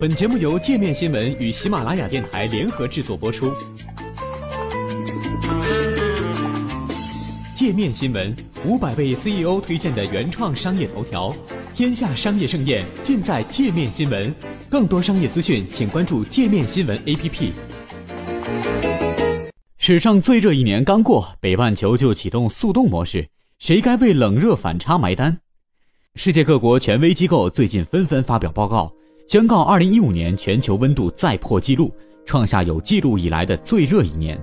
本节目由界面新闻与喜马拉雅电台联合制作播出。界面新闻500位 CEO 推荐的原创商业头条，天下商业盛宴尽在界面新闻。更多商业资讯，请关注界面新闻 APP。史上最热一年刚过，北半球就启动速冻模式，谁该为冷热反差埋单？世界各国权威机构最近纷纷发表报告，宣告2015年全球温度再破纪录，创下有记录以来的最热一年。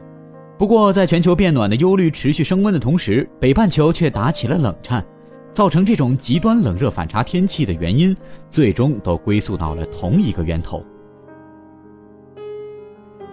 不过在全球变暖的忧虑持续升温的同时，北半球却打起了冷战。造成这种极端冷热反差天气的原因，最终都归宿到了同一个源头。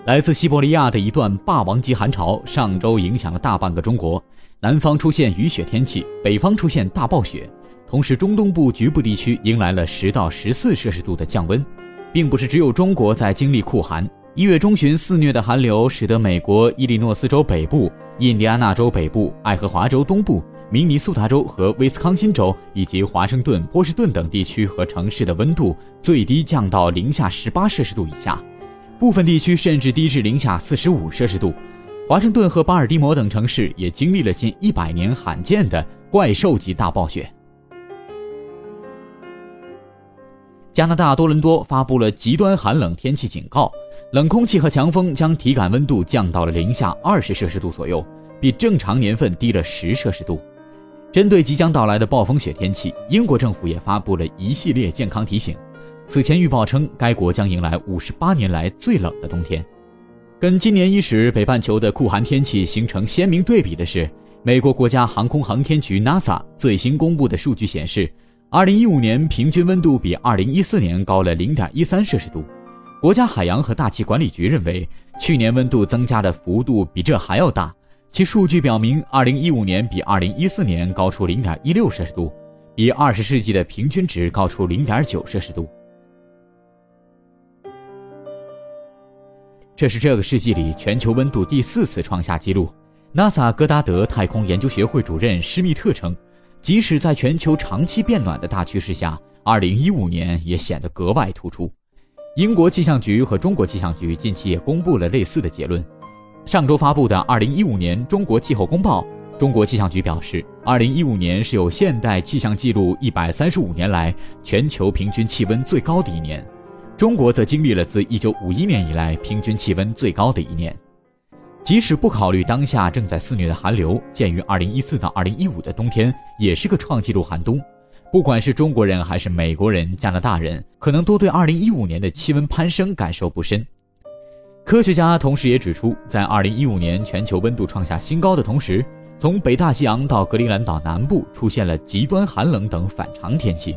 来自西伯利亚的一段霸王级寒潮上周影响了大半个中国，南方出现雨雪天气，北方出现大暴雪。同时中东部局部地区迎来了10到14摄氏度的降温。并不是只有中国在经历酷寒，1月中旬肆虐的寒流使得美国伊利诺斯州北部、印第安纳州北部、爱荷华州东部、明尼苏达州和威斯康辛州以及华盛顿、波士顿等地区和城市的温度最低降到-18摄氏度以下，部分地区甚至低至-45摄氏度。华盛顿和巴尔的摩等城市也经历了近100年罕见的怪兽级大暴雪。加拿大多伦多发布了极端寒冷天气警告，冷空气和强风将体感温度降到了-20摄氏度左右，比正常年份低了10摄氏度。针对即将到来的暴风雪天气，英国政府也发布了一系列健康提醒，此前预报称该国将迎来58年来最冷的冬天。跟今年伊始北半球的酷寒天气形成鲜明对比的是，美国国家航空航天局 NASA 最新公布的数据显示，2015年平均温度比2014年高了 0.13 摄氏度。国家海洋和大气管理局认为，去年温度增加的幅度比这还要大，其数据表明2015年比2014年高出 0.16 摄氏度，比20世纪的平均值高出 0.9 摄氏度。这是这个世纪里全球温度第4次创下纪录。 NASA 戈达德太空研究学会主任施密特称，即使在全球长期变暖的大趋势下，2015年也显得格外突出。英国气象局和中国气象局近期也公布了类似的结论。上周发布的2015年中国气候公报，中国气象局表示，2015年是有现代气象记录135年来全球平均气温最高的一年，中国则经历了自1951年以来平均气温最高的一年。即使不考虑当下正在肆虐的寒流，鉴于2014到2015的冬天也是个创纪录寒冬，不管是中国人还是美国人、加拿大人，可能都对2015年的气温攀升感受不深。科学家同时也指出，在2015年全球温度创下新高的同时，从北大西洋到格陵兰岛南部出现了极端寒冷等反常天气。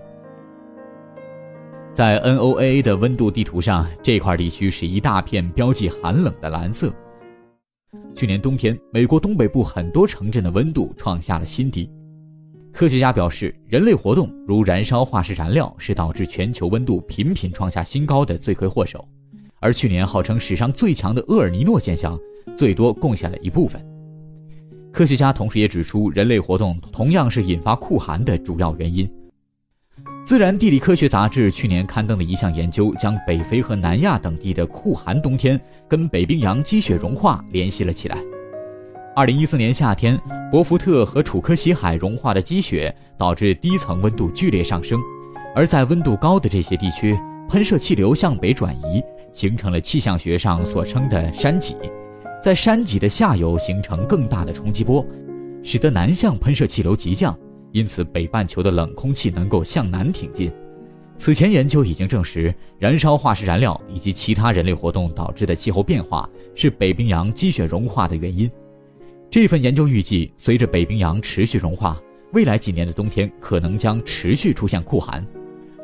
在 NOAA 的温度地图上，这块地区是一大片标记寒冷的蓝色。去年冬天，美国东北部很多城镇的温度创下了新低。科学家表示，人类活动如燃烧化石燃料是导致全球温度频频创下新高的罪魁祸首，而去年号称史上最强的厄尔尼诺现象最多贡献了一部分。科学家同时也指出，人类活动同样是引发酷寒的主要原因。自然地理科学杂志去年刊登的一项研究，将北非和南亚等地的酷寒冬天跟北冰洋积雪融化联系了起来。2014年夏天，伯福特和楚科奇海融化的积雪导致低层温度剧烈上升，而在温度高的这些地区，喷射气流向北转移，形成了气象学上所称的山脊，在山脊的下游形成更大的冲击波，使得南向喷射气流急降，因此北半球的冷空气能够向南挺进。此前研究已经证实，燃烧化石燃料以及其他人类活动导致的气候变化是北冰洋积雪融化的原因。这份研究预计，随着北冰洋持续融化，未来几年的冬天可能将持续出现酷寒。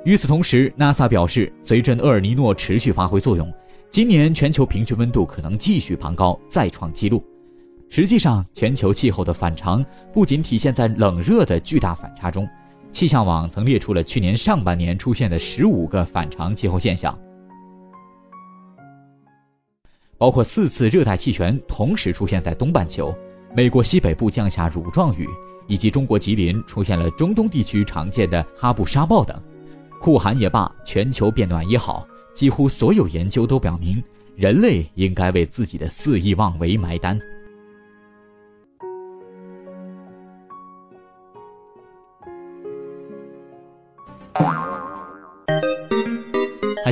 与此同时 NASA 表示，随着厄尔尼诺持续发挥作用，今年全球平均温度可能继续攀高，再创纪录。实际上，全球气候的反常不仅体现在冷热的巨大反差中，气象网曾列出了去年上半年出现的15个反常气候现象，包括4次热带气旋同时出现在东半球，美国西北部降下乳状雨，以及中国吉林出现了中东地区常见的哈布沙暴等。酷寒也罢，全球变暖也好，几乎所有研究都表明，人类应该为自己的肆意妄为埋单。还